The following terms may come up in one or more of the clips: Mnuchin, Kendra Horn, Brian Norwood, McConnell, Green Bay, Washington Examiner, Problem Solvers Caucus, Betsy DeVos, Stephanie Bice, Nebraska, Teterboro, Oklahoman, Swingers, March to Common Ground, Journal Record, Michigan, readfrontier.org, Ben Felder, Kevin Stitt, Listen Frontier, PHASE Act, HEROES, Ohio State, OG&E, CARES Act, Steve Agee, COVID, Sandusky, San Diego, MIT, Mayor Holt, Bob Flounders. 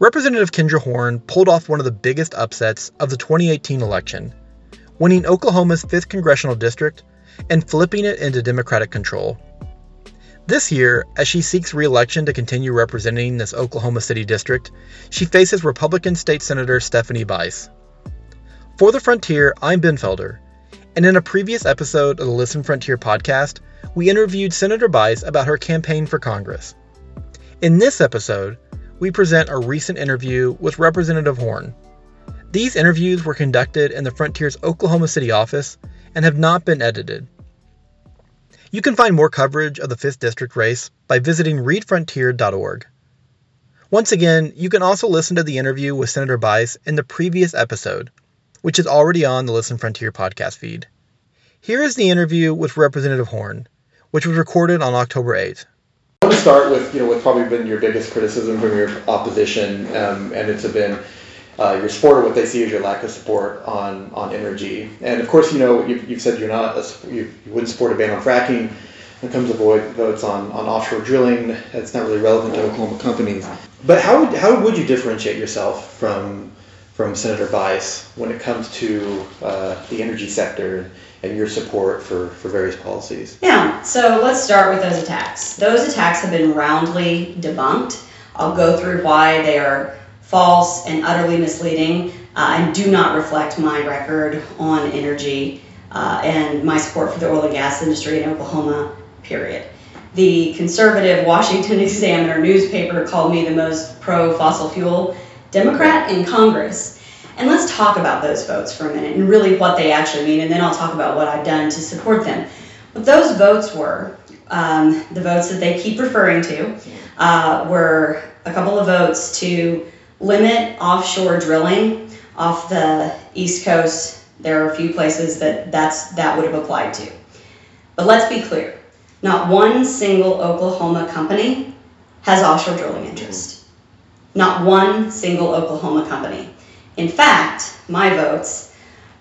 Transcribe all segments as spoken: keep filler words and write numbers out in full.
Representative Kendra Horn pulled off one of the biggest upsets of the twenty eighteen election, winning Oklahoma's fifth Congressional District and flipping it into Democratic control. This year, as she seeks re-election to continue representing this Oklahoma City district, she faces Republican State Senator Stephanie Bice. For The Frontier, I'm Ben Felder, and in a previous episode of the Listen Frontier podcast, we interviewed Senator Bice about her campaign for Congress. In this episode, we present a recent interview with Representative Horn. These interviews were conducted in the Frontier's Oklahoma City office and have not been edited. You can find more coverage of the fifth District race by visiting read frontier dot org. Once again, you can also listen to the interview with Senator Bice in the previous episode, which is already on the Listen Frontier podcast feed. Here is the interview with Representative Horn, which was recorded on October eighth. I want to start with, you know, what's probably been your biggest criticism from your opposition, um, and it's been uh, your support, or what they see as your lack of support on, on energy. And of course, you know, you've, you've said you're not a, you, you wouldn't support a ban on fracking. When it comes to void votes on, on offshore drilling, it's not really relevant to Oklahoma companies. But how would, how would you differentiate yourself from from Senator Bice when it comes to uh, the energy sector and your support for, for various policies? Yeah, so let's start with those attacks. Those attacks have been roundly debunked. I'll go through why they are false and utterly misleading uh, and do not reflect my record on energy uh, and my support for the oil and gas industry in Oklahoma, period. The conservative Washington Examiner newspaper called me the most pro-fossil fuel Democrat in Congress. And let's talk about those votes for a minute and really what they actually mean, and then I'll talk about what I've done to support them. What those votes were, um, the votes that they keep referring to, uh, were a couple of votes to limit offshore drilling off the East Coast. There are a few places that that's, that would have applied to. But let's be clear, not one single Oklahoma company has offshore drilling interest. Not one single Oklahoma company. In fact, my votes,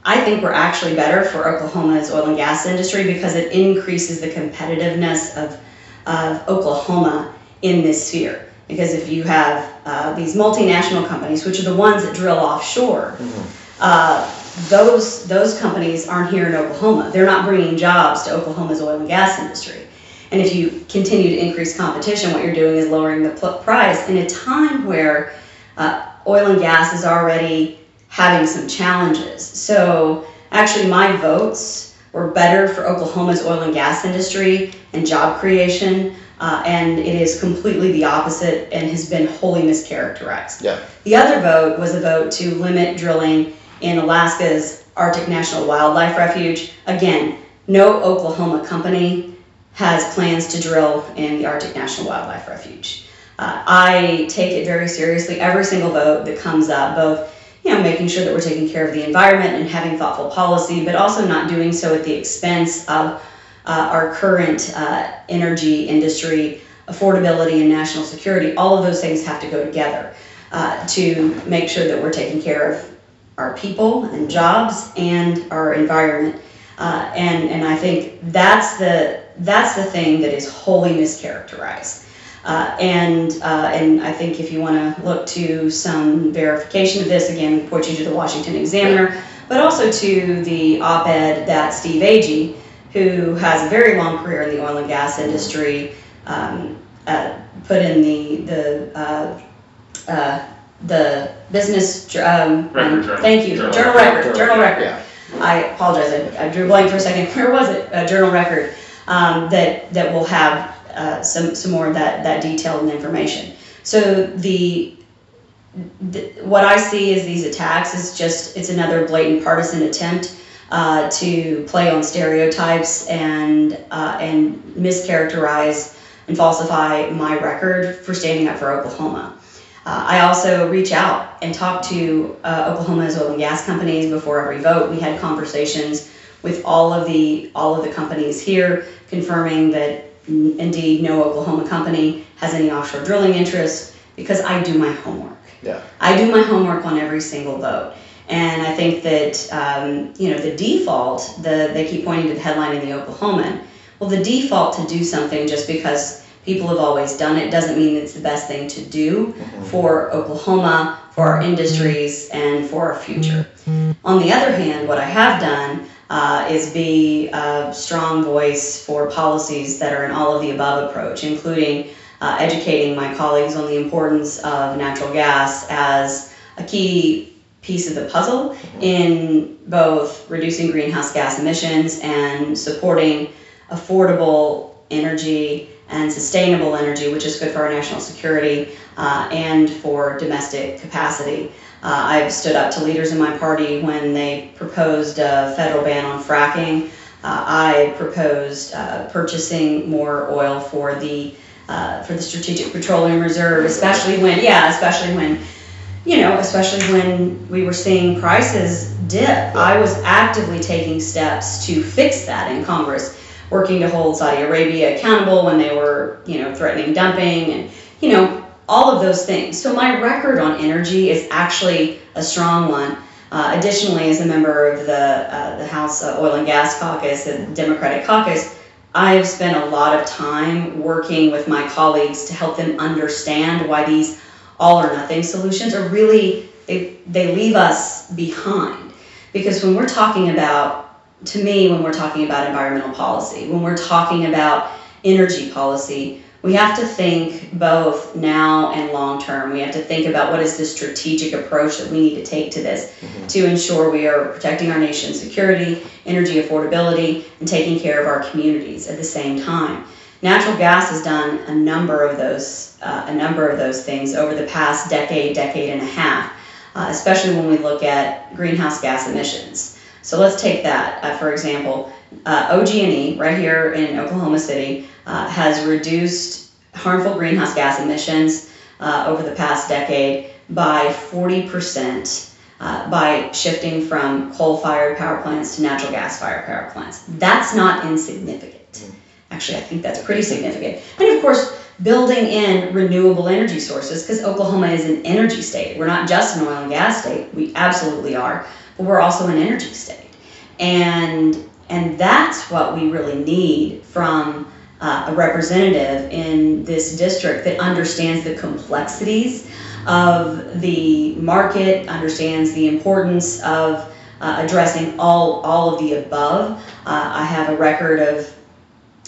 I think, were actually better for Oklahoma's oil and gas industry because it increases the competitiveness of, of Oklahoma in this sphere. Because if you have uh, these multinational companies, which are the ones that drill offshore, mm-hmm. uh, those, those companies aren't here in Oklahoma. They're not bringing jobs to Oklahoma's oil and gas industry. And if you continue to increase competition, what you're doing is lowering the pl- price in a time where uh, oil and gas is already having some challenges. So actually my votes were better for Oklahoma's oil and gas industry and job creation, uh, and it is completely the opposite and has been wholly mischaracterized. Yeah. The other vote was a vote to limit drilling in Alaska's Arctic National Wildlife Refuge. Again, no Oklahoma company has plans to drill in the Arctic National Wildlife Refuge. Uh, I take it very seriously, every single vote that comes up, both, you know, making sure that we're taking care of the environment and having thoughtful policy, but also not doing so at the expense of uh, our current uh, energy industry, affordability, and national security. All of those things have to go together uh, to make sure that we're taking care of our people and jobs and our environment. Uh, and, and I think that's the that's the thing that is wholly mischaracterized. Uh, and uh, and I think if you want to look to some verification of this, again, point you to the Washington Examiner, but also to the op-ed that Steve Agee, who has a very long career in the oil and gas industry, um, uh, put in the the uh, uh, the business um, record, journal. Thank you, Journal, journal Record, Journal, journal Record. Yeah. I apologize, I, I drew blank for a second. Where was it? Uh, Journal Record. Um, that that will have uh, some some more of that that detailed information. So the, the what I see is these attacks is just it's another blatant partisan attempt uh, to play on stereotypes and uh, and mischaracterize and falsify my record for standing up for Oklahoma. Uh, I also reach out and talk to uh, Oklahoma's oil and gas companies before every vote. We had conversations with all of the all of the companies here, confirming that n- indeed no Oklahoma company has any offshore drilling interest, because I do my homework. Yeah. I do my homework on every single vote, and I think that um, you know the default. The they keep pointing to the headline in the Oklahoman. Well, the default to do something just because People have always done it. Doesn't mean it's the best thing to do for Oklahoma, for our industries, and for our future. On the other hand, what I have done uh, is be a strong voice for policies that are an all-of-the-above approach, including uh, educating my colleagues on the importance of natural gas as a key piece of the puzzle in both reducing greenhouse gas emissions and supporting affordable energy and sustainable energy, which is good for our national security uh, and for domestic capacity. Uh, I've stood up to leaders in my party when they proposed a federal ban on fracking. Uh, I proposed uh, purchasing more oil for the uh, for the Strategic Petroleum Reserve, especially when yeah, especially when you know, especially when we were seeing prices dip. I was actively taking steps to fix that in Congress, working to hold Saudi Arabia accountable when they were, you know, threatening dumping and, you know, all of those things. So my record on energy is actually a strong one. Uh, additionally, as a member of the uh, the House Oil and Gas Caucus, the Democratic Caucus, I've spent a lot of time working with my colleagues to help them understand why these all-or-nothing solutions are really, they, they leave us behind. Because when we're talking about To me, when we're talking about environmental policy, when we're talking about energy policy, we have to think both now and long term. We have to think about what is the strategic approach that we need to take to this mm-hmm. to ensure we are protecting our nation's security, energy affordability, and taking care of our communities at the same time. Natural gas has done a number of those, uh, a number of those things over the past decade, decade and a half, uh, especially when we look at greenhouse gas emissions. So let's take that, uh, for example, uh, O G and E right here in Oklahoma City uh, has reduced harmful greenhouse gas emissions uh, over the past decade by forty percent uh, by shifting from coal-fired power plants to natural gas-fired power plants. That's not insignificant. Actually, I think that's pretty significant. And of course, building in renewable energy sources, because Oklahoma is an energy state. We're not just an oil and gas state. We absolutely are. We're also an energy state, and and that's what we really need from uh, a representative in this district that understands the complexities of the market, understands the importance of uh, addressing all all of the above. Uh, I have a record of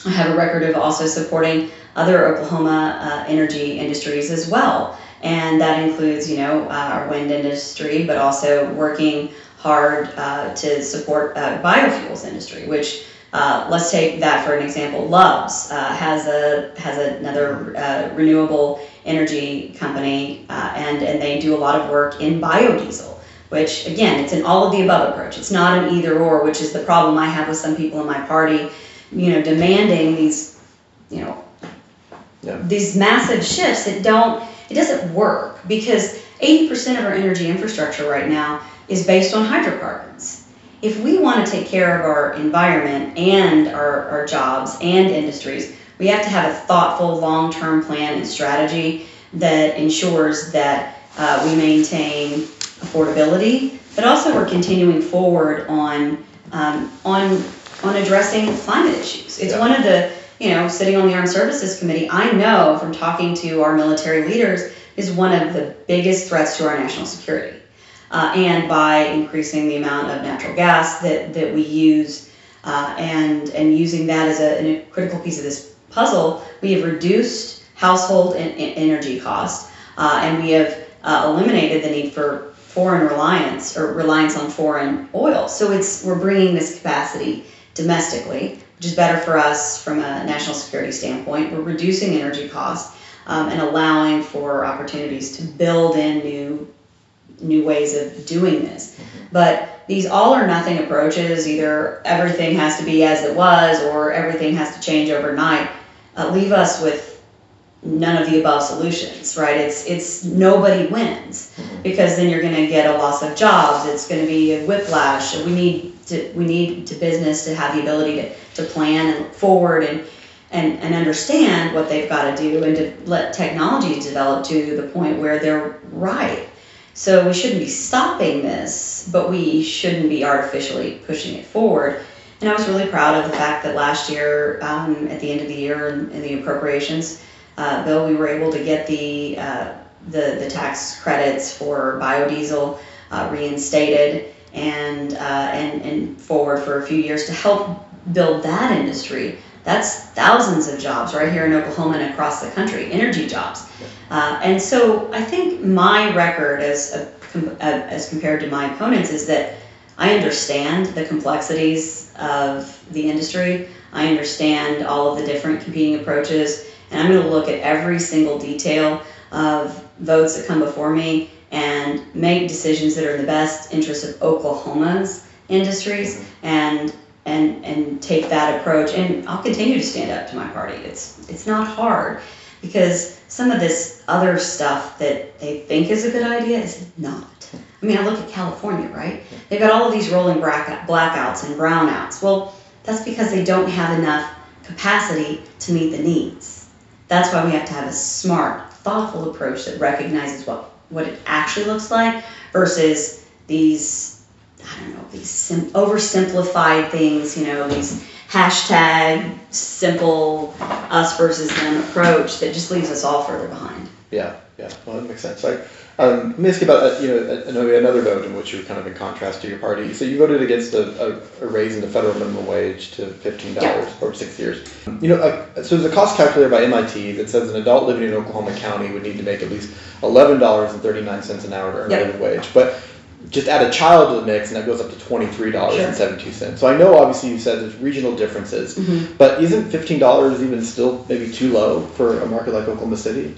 I have a record of also supporting other Oklahoma uh, energy industries as well, and that includes you know uh, our wind industry, but also working hard uh, to support uh, biofuels industry, which uh, let's take that for an example. Love's uh, has a has another uh, renewable energy company, uh, and and they do a lot of work in biodiesel, which again, it's an all of the above approach. It's not an either or, which is the problem I have with some people in my party, you know, demanding these, you know, yeah. these massive shifts that don't it doesn't work because eighty percent of our energy infrastructure right now is based on hydrocarbons. If we want to take care of our environment and our, our jobs and industries, we have to have a thoughtful long-term plan and strategy that ensures that uh, we maintain affordability, but also we're continuing forward on um, on on addressing climate issues. It's yeah. one of the, you know, sitting on the Armed Services Committee, I know from talking to our military leaders, is one of the biggest threats to our national security. Uh, and by increasing the amount of natural gas that, that we use uh, and and using that as a, a critical piece of this puzzle, we have reduced household and, and energy costs, uh, and we have uh, eliminated the need for foreign reliance or reliance on foreign oil. So it's we're bringing this capacity domestically, which is better for us from a national security standpoint. We're reducing energy costs um, and allowing for opportunities to build in new new ways of doing this. But these all or nothing approaches, either everything has to be as it was or everything has to change overnight, uh, leave us with none of the above solutions, right? It's it's nobody wins because then you're going to get a loss of jobs. It's going to be a whiplash. We need to we need to business to have the ability to, to plan and look forward and, and, and understand what they've got to do and to let technology develop to the point where they're right. So we shouldn't be stopping this, but we shouldn't be artificially pushing it forward. And I was really proud of the fact that last year, um, at the end of the year in, in the appropriations, Uh, though we were able to get the uh, the, the tax credits for biodiesel uh, reinstated and, uh, and and forward for a few years to help build that industry. That's thousands of jobs right here in Oklahoma and across the country, energy jobs. Uh, and so I think my record as a, as compared to my opponents is that I understand the complexities of the industry. I understand all of the different competing approaches, and I'm going to look at every single detail of votes that come before me and make decisions that are in the best interest of Oklahoma's industries and and and take that approach. And I'll continue to stand up to my party. It's it's not hard, because some of this other stuff that they think is a good idea is not. I mean, I look at California, right? They've got all of these rolling blackouts and brownouts. Well, that's because they don't have enough capacity to meet the needs. That's why we have to have a smart, thoughtful approach that recognizes what, what it actually looks like versus these, I don't know, these sim- oversimplified things, you know, these hashtag simple us versus them approach that just leaves us all further behind. Yeah, yeah, well, that makes sense. Like, um, let me ask you about, uh, you know, another vote in which you were kind of in contrast to your party. So you voted against a, a, a raise in the federal minimum wage to fifteen dollars yeah. over six years. You know, uh, so there's a cost calculator by M I T that says an adult living in Oklahoma County would need to make at least eleven dollars and thirty-nine cents an hour to earn a yep. living wage. But just add a child to the mix, and that goes up to twenty-three dollars and seventy-two cents. Sure. So I know, obviously, you said there's regional differences, mm-hmm. but isn't fifteen dollars even still maybe too low for a market like Oklahoma City?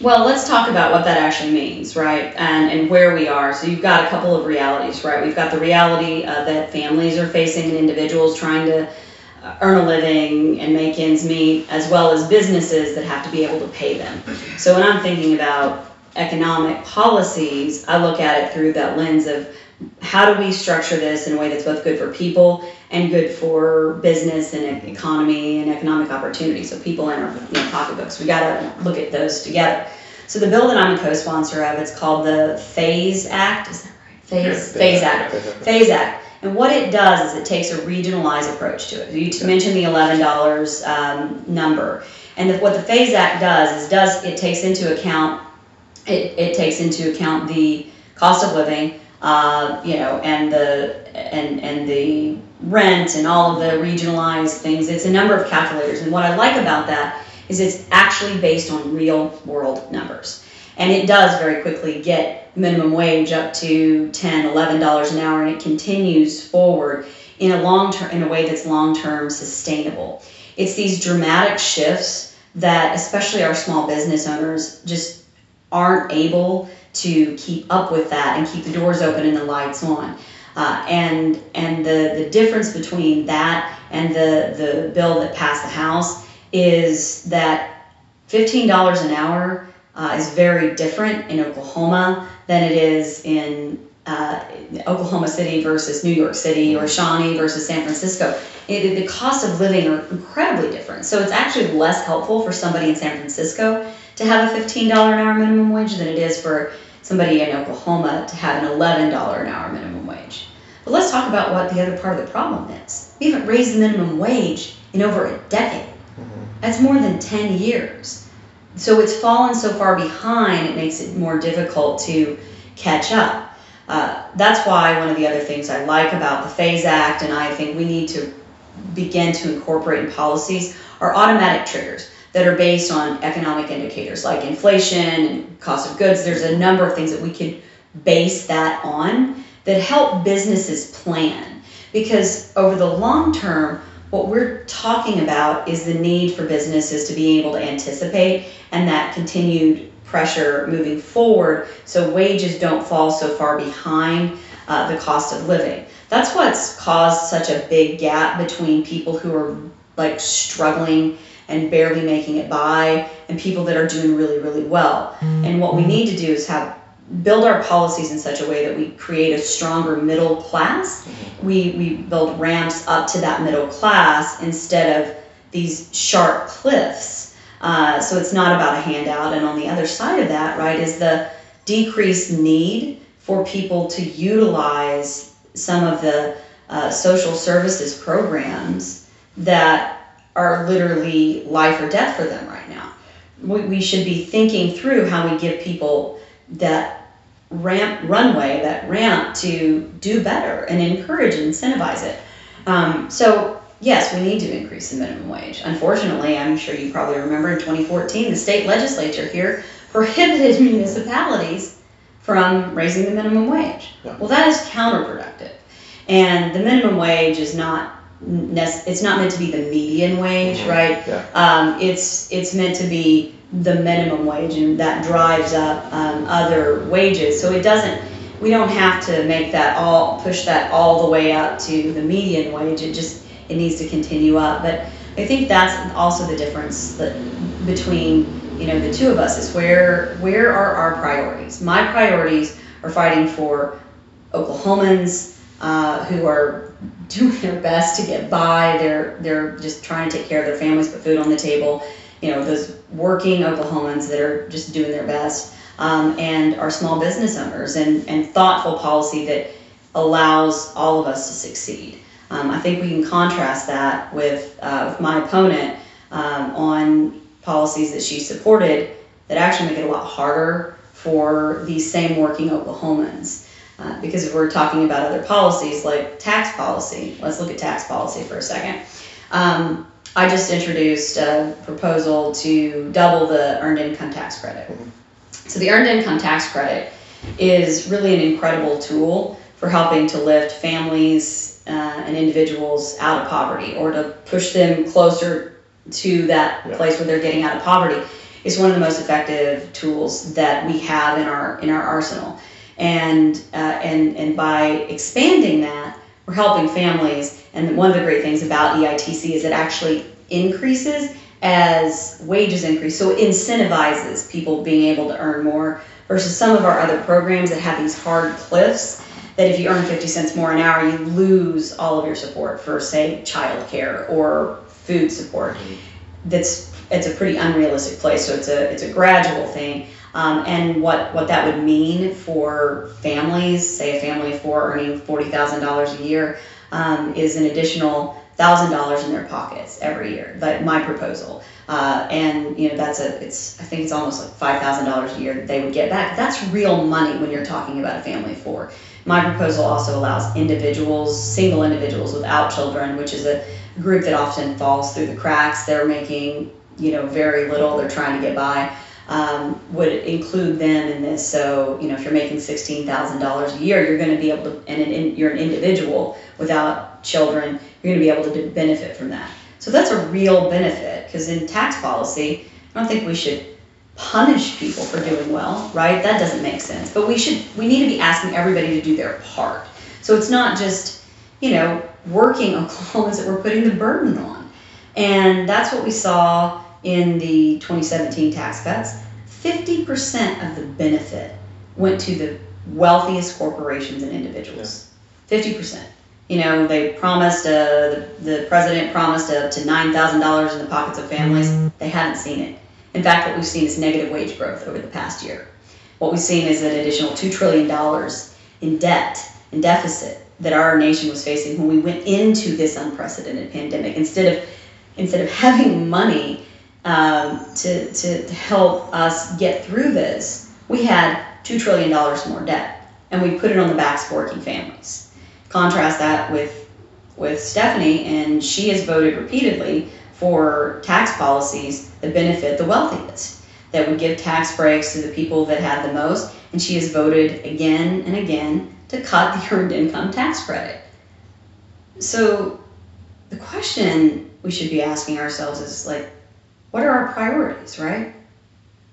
Well, let's talk about what that actually means, right, and, and where we are. So you've got a couple of realities, right? We've got the reality uh, that families are facing and individuals trying to earn a living and make ends meet, as well as businesses that have to be able to pay them. So when I'm thinking about economic policies, I look at it through that lens of how do we structure this in a way that's both good for people and good for business and economy and economic opportunity. So people in our, you know, pocketbooks, we gotta look at those together. So the bill that I'm a co-sponsor of, it's called the PHASE Act, is that right? PHASE, yeah, PHASE Act, PHASE Act. And what it does is it takes a regionalized approach to it. You yeah. mentioned the eleven dollars um, number. And the, what the PHASE Act does is does it takes into account, it, it takes into account the cost of living, Uh, you know, and the and and the rent and all of the regionalized things. It's a number of calculators, and what I like about that is it's actually based on real world numbers, and it does very quickly get minimum wage up to ten dollars, eleven dollars an hour, and it continues forward in a long term in a way that's long term sustainable. It's these dramatic shifts that, especially our small business owners, just aren't able to keep up with that and keep the doors open and the lights on. Uh, and and the, the difference between that and the, the bill that passed the House is that fifteen dollars an hour uh, is very different in Oklahoma than it is in uh, Oklahoma City versus New York City or Shawnee versus San Francisco. It, the cost of living are incredibly different. So it's actually less helpful for somebody in San Francisco to have a fifteen dollars an hour minimum wage than it is for somebody in Oklahoma to have an eleven dollars an hour minimum wage. But let's talk about what the other part of the problem is. We haven't raised the minimum wage in over a decade. Mm-hmm. That's more than ten years. So it's fallen so far behind, it makes it more difficult to catch up. Uh, that's why one of the other things I like about the PHASE Act, and I think we need to begin to incorporate in policies, are automatic triggers that are based on economic indicators like inflation and cost of goods. There's a number of things that we could base that on that help businesses plan. Because over the long term, what we're talking about is the need for businesses to be able to anticipate and that continued pressure moving forward so wages don't fall so far behind uh, the cost of living. That's what's caused such a big gap between people who are like struggling and barely making it by, and people that are doing really, really well. And what we need to do is have build our policies in such a way that we create a stronger middle class. We we build ramps up to that middle class instead of these sharp cliffs. Uh, so it's not about a handout. And on the other side of that, right, is the decreased need for people to utilize some of the uh, social services programs that are literally life or death for them right now. we, we should be thinking through how we give people that ramp runway, that ramp to do better and encourage and incentivize it. Um, so yes, we need to increase the minimum wage. Unfortunately, I'm sure you probably remember in twenty fourteen, the state legislature here prohibited municipalities from raising the minimum wage. Yeah. Well, that is counterproductive. And the minimum wage is not, it's not meant to be the median wage, mm-hmm. right? Yeah. Um, it's, it's meant to be the minimum wage, and that drives up um, other wages. So it doesn't, we don't have to make that all, push that all the way up to the median wage. It just, it needs to continue up. But I think that's also the difference that between, you know, the two of us is where, where are our priorities? My priorities are fighting for Oklahomans uh, who are doing their best to get by. They're, they're just trying to take care of their families, put food on the table. You know, those working Oklahomans that are just doing their best, um, and our small business owners, and, and thoughtful policy that allows all of us to succeed. Um, I think we can contrast that with, uh, with my opponent um, on policies that she supported that actually make it a lot harder for these same working Oklahomans. Uh, because if we're talking about other policies like tax policy, let's look at tax policy for a second. Um, I just introduced a proposal to double the earned income tax credit. So the earned income tax credit is really an incredible tool for helping to lift families uh, and individuals out of poverty, or to push them closer to that yeah. place where they're getting out of poverty. It's one of the most effective tools that we have in our in our arsenal, and uh, and and by expanding that, we're helping families. And one of the great things about E I T C is it actually increases as wages increase, so it incentivizes people being able to earn more versus some of our other programs that have these hard cliffs that if you earn fifty cents more an hour, you lose all of your support for, say, childcare or food support. That's it's a pretty unrealistic place. So it's a it's a gradual thing. Um, and what, what that would mean for families, say a family of four earning forty thousand dollars a year, um, is an additional one thousand dollars in their pockets every year. But my proposal, uh, and you know that's a it's I think it's almost like five thousand dollars a year that they would get back. That's real money when you're talking about a family of four. My proposal also allows individuals, single individuals without children, which is a group that often falls through the cracks. They're making, you know, very little. They're trying to get by. Um, would include them in this. So, you know, if you're making sixteen thousand dollars a year, you're going to be able to, and an, you're an individual without children, you're going to be able to benefit from that. So that's a real benefit, because in tax policy, I don't think we should punish people for doing well, right? That doesn't make sense. But we should, we need to be asking everybody to do their part. So it's not just, you know, working Oklahomans that we're putting the burden on. And that's what we saw in the twenty seventeen tax cuts. Fifty percent of the benefit went to the wealthiest corporations and individuals. Fifty percent. You know, they promised, uh, the, the president promised up to nine thousand dollars in the pockets of families. They haven't seen it. In fact, what we've seen is negative wage growth over the past year. What we've seen is an additional two trillion dollars in debt and deficit that our nation was facing when we went into this unprecedented pandemic. Instead of, instead of having money Um, to, to to help us get through this, we had two trillion dollars more debt, and we put it on the backs of working families. Contrast that with with Stephanie, and she has voted repeatedly for tax policies that benefit the wealthiest, that would give tax breaks to the people that had the most, and she has voted again and again to cut the earned income tax credit. So the question we should be asking ourselves is, like, what are our priorities, right?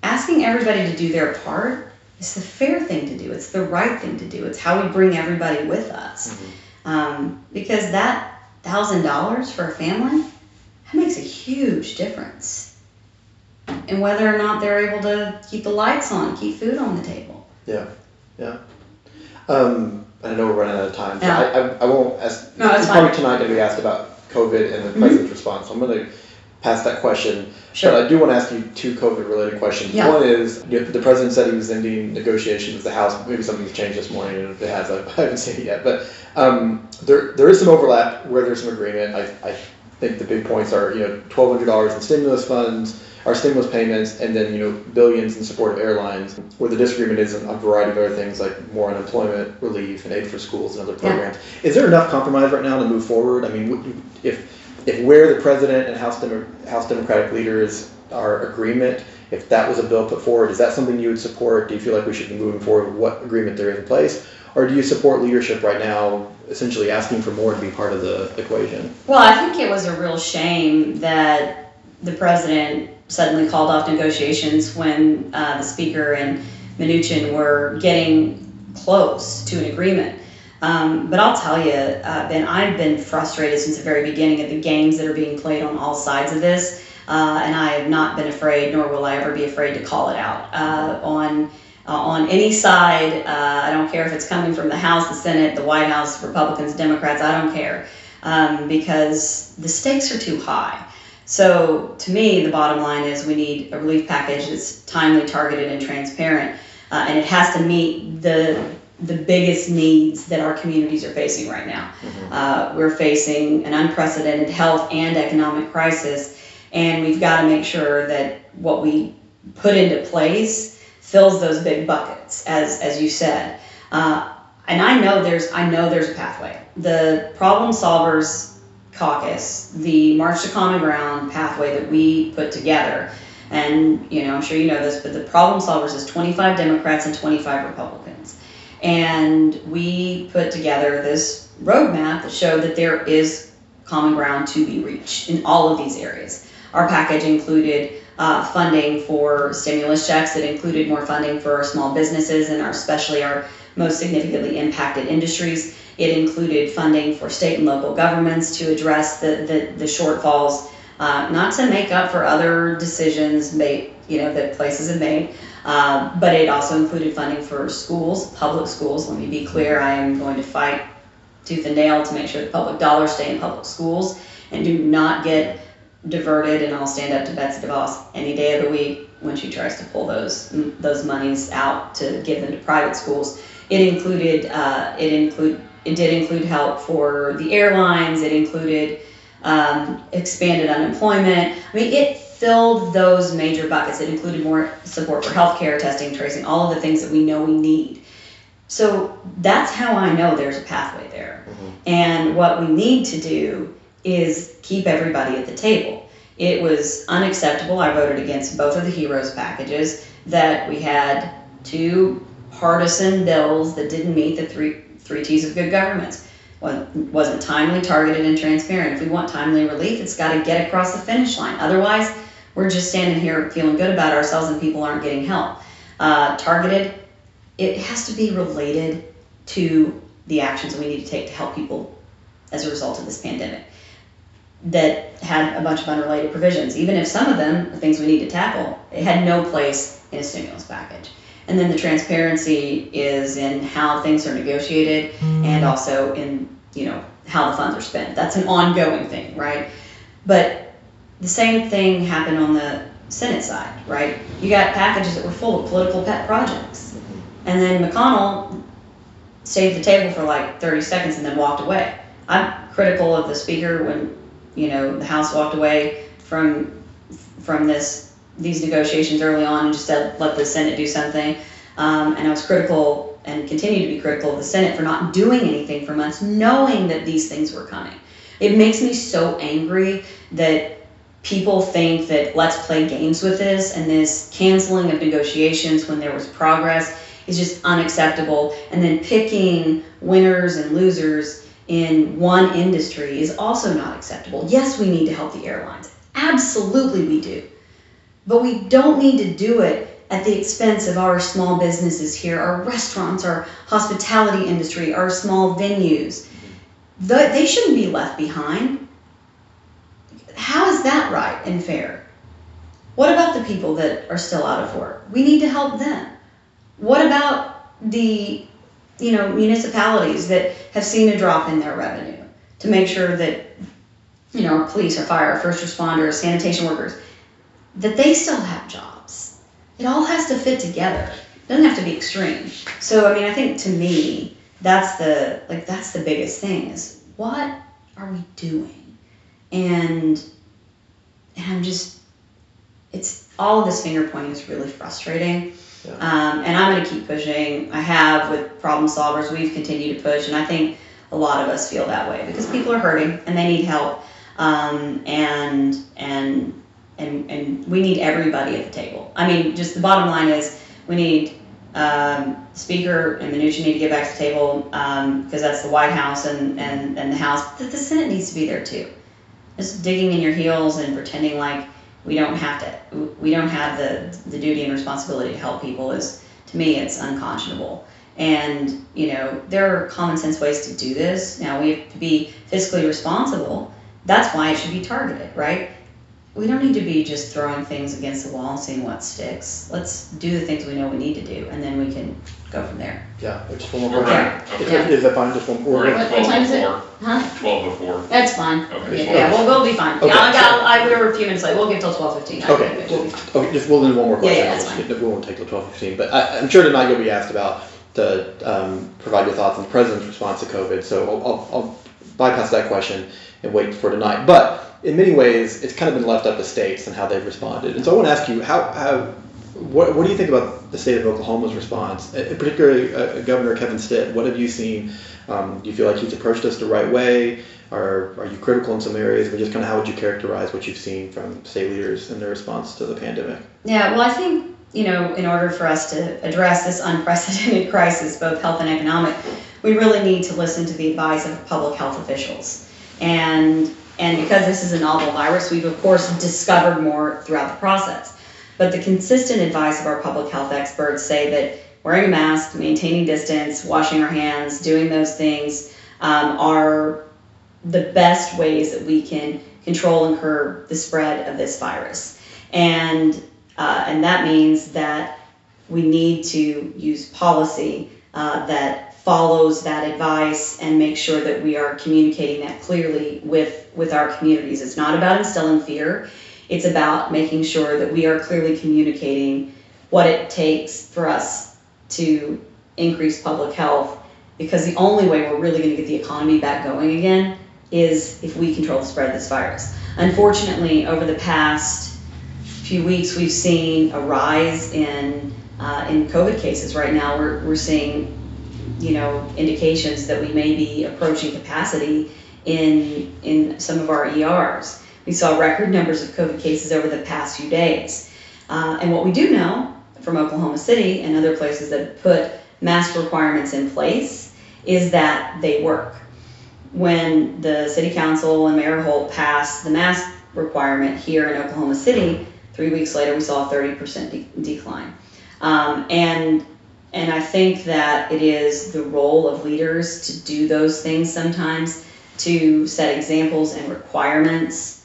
Asking everybody to do their part is the fair thing to do. It's the right thing to do. It's how we bring everybody with us. Mm-hmm. Um, because that one thousand dollars for a family, that makes a huge difference. And whether or not they're able to keep the lights on, keep food on the table. Yeah, yeah. Um, I know we're running out of time, so yeah. I, I, I won't ask. No, it's probably tonight going to be asked about COVID and the president's mm-hmm. response. So I'm going to past that question. Sure. But I do want to ask you two COVID-related questions. Yeah. One is, you know, the president said he was ending negotiations with the House. Maybe something's changed this morning, and if it has, I haven't seen it yet. But um, there there is some overlap where there's some agreement. I, I I think the big points are, you know, twelve hundred dollars in stimulus funds, our stimulus payments, and then, you know, billions in support of airlines, where the disagreement is on a variety of other things like more unemployment relief and aid for schools and other programs. Yeah. Is there enough compromise right now to move forward? I mean, if if we're the president and House Demo- House Democratic leaders our agreement, if that was a bill put forward, is that something you would support? Do you feel like we should be moving forward with what agreement there is in place? Or do you support leadership right now essentially asking for more to be part of the equation? Well, I think it was a real shame that the president suddenly called off negotiations when uh, the Speaker and Mnuchin were getting close to an agreement. Um, but I'll tell you, uh, Ben, I've been frustrated since the very beginning of the games that are being played on all sides of this. Uh, and I have not been afraid, nor will I ever be afraid to call it out uh, on uh, on any side. Uh, I don't care if it's coming from the House, the Senate, the White House, Republicans, Democrats, I don't care, um, because the stakes are too high. So to me, the bottom line is we need a relief package that's timely, targeted, and transparent, uh, and it has to meet the the biggest needs that our communities are facing right now. Mm-hmm. Uh, we're facing an unprecedented health and economic crisis. And we've got to make sure that what we put into place fills those big buckets, as as you said. Uh, and I know there's I know there's a pathway. The Problem Solvers Caucus, the March to Common Ground pathway that we put together, and you know I'm sure you know this, but the Problem Solvers is twenty-five Democrats and twenty-five Republicans, and we put together this roadmap that showed that there is common ground to be reached in all of these areas. Our package included uh, funding for stimulus checks. It included more funding for our small businesses and our, especially our most significantly impacted industries. It included funding for state and local governments to address the the, the shortfalls, uh, not to make up for other decisions made, you know, that places have made. Uh, but it also included funding for schools, public schools. Let me be clear, I am going to fight tooth and nail to make sure the public dollars stay in public schools and do not get diverted, and I'll stand up to Betsy DeVos any day of the week when she tries to pull those those monies out to give them to private schools. It included uh, it include it did include help for the airlines. It included um, expanded unemployment. I mean, it filled those major buckets. It included more support for healthcare, testing, tracing, all of the things that we know we need. So that's how I know there's a pathway there. Mm-hmm. And what we need to do is keep everybody at the table. It was unacceptable. I voted against both of the HEROES packages, that we had two partisan bills that didn't meet the three three T's of good government. Well, wasn't timely, targeted, and transparent. If we want timely relief, it's got to get across the finish line. Otherwise, we're just standing here feeling good about ourselves and people aren't getting help. Uh, targeted, it has to be related to the actions we need to take to help people as a result of this pandemic, that had a bunch of unrelated provisions, even if some of them, the things we need to tackle, it had no place in a stimulus package. And then the transparency is in how things are negotiated and also in, you know, how the funds are spent. That's an ongoing thing, right? But the same thing happened on the Senate side, right? You got packages that were full of political pet projects. And then McConnell stayed at the table for like thirty seconds and then walked away. I'm critical of the Speaker when you know, the House walked away from from this these negotiations early on and just said, let the Senate do something. Um, and I was critical and continue to be critical of the Senate for not doing anything for months, knowing that these things were coming. It makes me so angry that people think that let's play games with this, and this canceling of negotiations when there was progress is just unacceptable. And then picking winners and losers in one industry is also not acceptable. Yes, we need to help the airlines. Absolutely we do. But we don't need to do it at the expense of our small businesses here, our restaurants, our hospitality industry, our small venues. They shouldn't be left behind. How is that right and fair? What about the people that are still out of work? We need to help them. What about the you know, municipalities that have seen a drop in their revenue, to make sure that, you know, our police, our fire, our first responders, sanitation workers, that they still have jobs. It all has to fit together. It doesn't have to be extreme. So, I mean, I think to me, that's the, like, that's the biggest thing is what are we doing? And, and I'm just, it's all this finger pointing is really frustrating. Yeah. Um, and I'm going to keep pushing. I have with Problem Solvers, we've continued to push. And I think a lot of us feel that way because people are hurting and they need help. Um, and, and, and, and we need everybody at the table. I mean, just the bottom line is we need um, Speaker and Mnuchin need to get back to the table because um, that's the White House and, and, and the House. The, the Senate needs to be there too. Just digging in your heels and pretending like we don't have to, we don't have the, the duty and responsibility to help people is, to me, it's unconscionable. And, you know, there are common sense ways to do this. Now, we have to be fiscally responsible. That's why it should be targeted, right? We don't need to be just throwing things against the wall and seeing what sticks. Let's do the things we know we need to do, and then we can go from there. Yeah, it's four. Okay. Yeah. Is, yeah. is that fine? Just one more. What time is it? Huh? Twelve to four. That's fine. Okay. Yeah, yeah, we'll we'll be fine. Okay. Yeah, I got. I, we were a few minutes late. We'll give till twelve fifteen. Okay. Well, okay. Just we'll do one more question. Yeah, yeah, that's fine. We won't take till twelve fifteen. But I, I'm sure tonight you'll be asked about to um, provide your thoughts on the president's response to COVID. So I'll, I'll, I'll bypass that question and wait for tonight. But in many ways, it's kind of been left up to states and how they've responded. And so I want to ask you, how, how what, what do you think about the state of Oklahoma's response, and particularly uh, Governor Kevin Stitt? What have you seen? Um, do you feel like he's approached us the right way? Or are you critical in some areas? But just kind of how would you characterize what you've seen from state leaders in their response to the pandemic? Yeah, well, I think, you know, in order for us to address this unprecedented crisis, both health and economic, we really need to listen to the advice of public health officials. And And because this is a novel virus, we've of course discovered more throughout the process. But the consistent advice of our public health experts say that wearing a mask, maintaining distance, washing our hands, doing those things um, are the best ways that we can control and curb the spread of this virus. And uh, and that means that we need to use policy uh, that follows that advice and make sure that we are communicating that clearly with, with our communities. It's not about instilling fear. It's about making sure that we are clearly communicating what it takes for us to increase public health, because the only way we're really going to get the economy back going again is if we control the spread of this virus. Unfortunately, over the past few weeks, we've seen a rise in uh, in COVID cases. Right now, we're we're seeing you know, indications that we may be approaching capacity in in some of our E Rs. We saw record numbers of COVID cases over the past few days. Uh, and what we do know from Oklahoma City and other places that put mask requirements in place is that they work. When the city council and Mayor Holt passed the mask requirement here in Oklahoma City, three weeks later we saw a thirty percent de- decline. Um, and And I think that it is the role of leaders to do those things sometimes, to set examples and requirements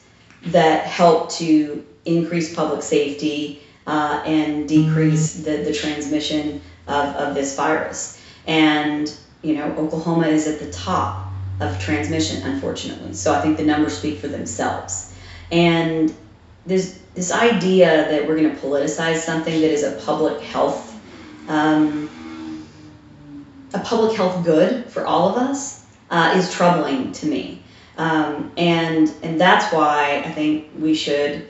that help to increase public safety uh, and decrease the, the transmission of, of this virus. And, you know, Oklahoma is at the top of transmission, unfortunately. So I think the numbers speak for themselves. And there's this idea that we're going to politicize something that is a public health Um, a public health good for all of us uh, is troubling to me. Um, and and that's why I think we should,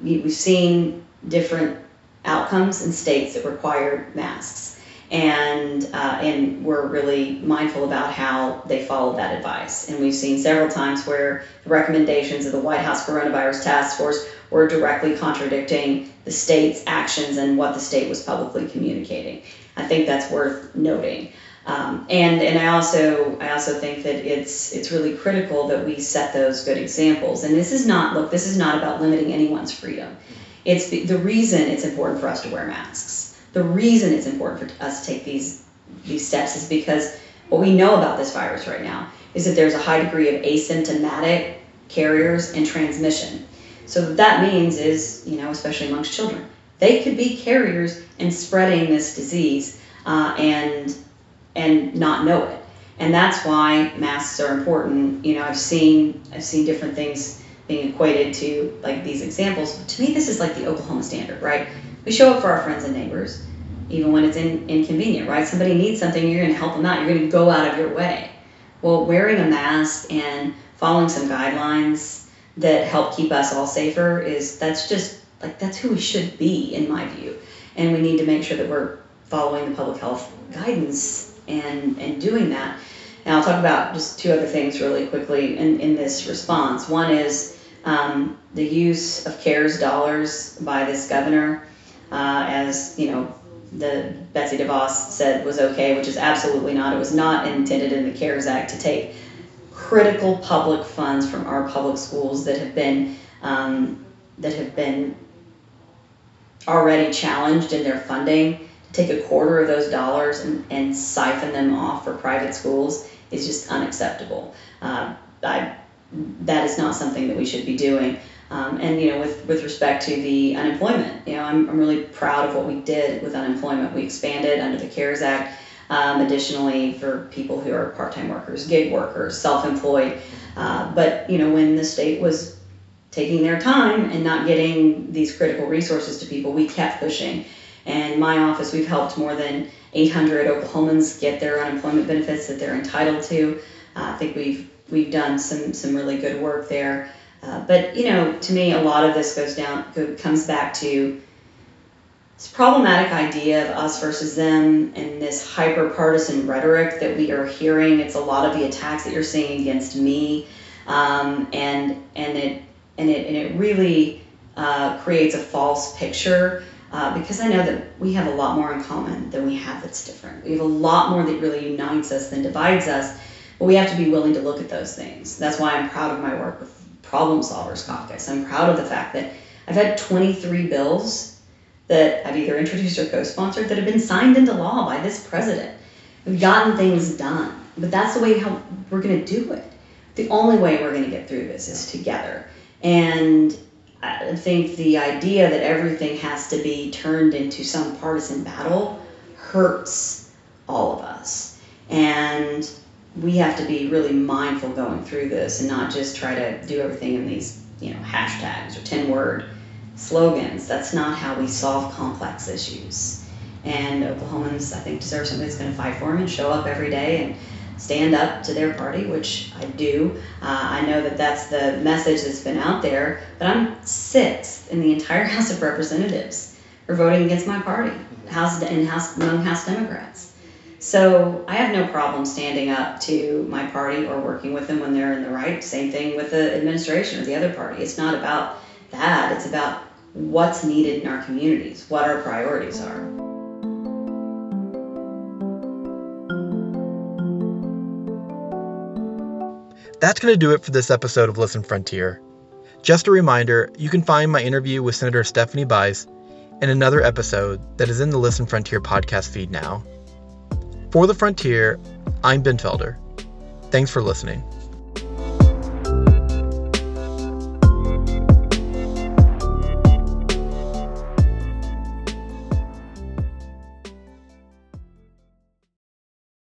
we, we've seen different outcomes in states that require masks. And, uh, and we're really mindful about how they follow that advice. And we've seen several times where the recommendations of the White House Coronavirus Task Force were directly contradicting the state's actions and what the state was publicly communicating. I think that's worth noting. Um, and and I also I also think that it's it's really critical that we set those good examples. And this is not look this is not about limiting anyone's freedom. It's the, the reason it's important for us to wear masks. The reason it's important for us to take these these steps is because what we know about this virus right now is that there's a high degree of asymptomatic carriers and transmission. So what that means is, you know, especially amongst children, they could be carriers and spreading this disease uh, and and not know it. And that's why masks are important. You know, I've seen I've seen different things being equated to like these examples. But to me, this is like the Oklahoma standard, right? We show up for our friends and neighbors, even when it's in, inconvenient, right? Somebody needs something, you're going to help them out. You're going to go out of your way. Well, wearing a mask and following some guidelines that help keep us all safer is that's just like, that's who we should be in my view. And we need to make sure that we're following the public health guidance and, and doing that. Now I'll talk about just two other things really quickly in, in this response. One is um, the use of CARES dollars by this governor, uh, as you know, the Betsy DeVos said was okay, which is absolutely not. It was not intended in the CARES Act to take critical public funds from our public schools that have been um, that have been already challenged in their funding. Take a quarter of those dollars and, and siphon them off for private schools is just unacceptable. Uh, I, that is not something that we should be doing. Um, and you know, with, with respect to the unemployment, you know, I'm, I'm really proud of what we did with unemployment. We expanded under the CARES Act. Um, additionally, for people who are part-time workers, gig workers, self-employed. Uh, but you know, when the state was taking their time and not getting these critical resources to people, we kept pushing. And my office, we've helped more than eight hundred Oklahomans get their unemployment benefits that they're entitled to. Uh, I think we've we've done some some really good work there. Uh, but you know, to me, a lot of this goes down go, comes back to this problematic idea of us versus them and this hyper partisan rhetoric that we are hearing. It's a lot of the attacks that you're seeing against me, um, and and it and it and it really uh, creates a false picture. Uh, because I know that we have a lot more in common than we have that's different. We have a lot more that really unites us than divides us, but we have to be willing to look at those things. That's why I'm proud of my work with Problem Solvers Caucus. I'm proud of the fact that I've had twenty-three bills that I've either introduced or co-sponsored that have been signed into law by this president. We've gotten things done, but that's the way how we're going to do it. The only way we're going to get through this is together. And I think the idea that everything has to be turned into some partisan battle hurts all of us. And we have to be really mindful going through this and not just try to do everything in these, you know, hashtags or ten word slogans. That's not how we solve complex issues. And Oklahomans, I think, deserve somebody that's going to fight for them and show up every day and stand up to their party, which I do. Uh, I know that that's the message that's been out there, but I'm sixth in the entire House of Representatives for voting against my party, House and House among House Democrats. So I have no problem standing up to my party or working with them when they're in the right. Same thing with the administration or the other party. It's not about that. It's about what's needed in our communities, what our priorities are. That's going to do it for this episode of Listen Frontier. Just a reminder, you can find my interview with Senator Stephanie Bice in another episode that is in the Listen Frontier podcast feed now. For The Frontier, I'm Ben Felder. Thanks for listening.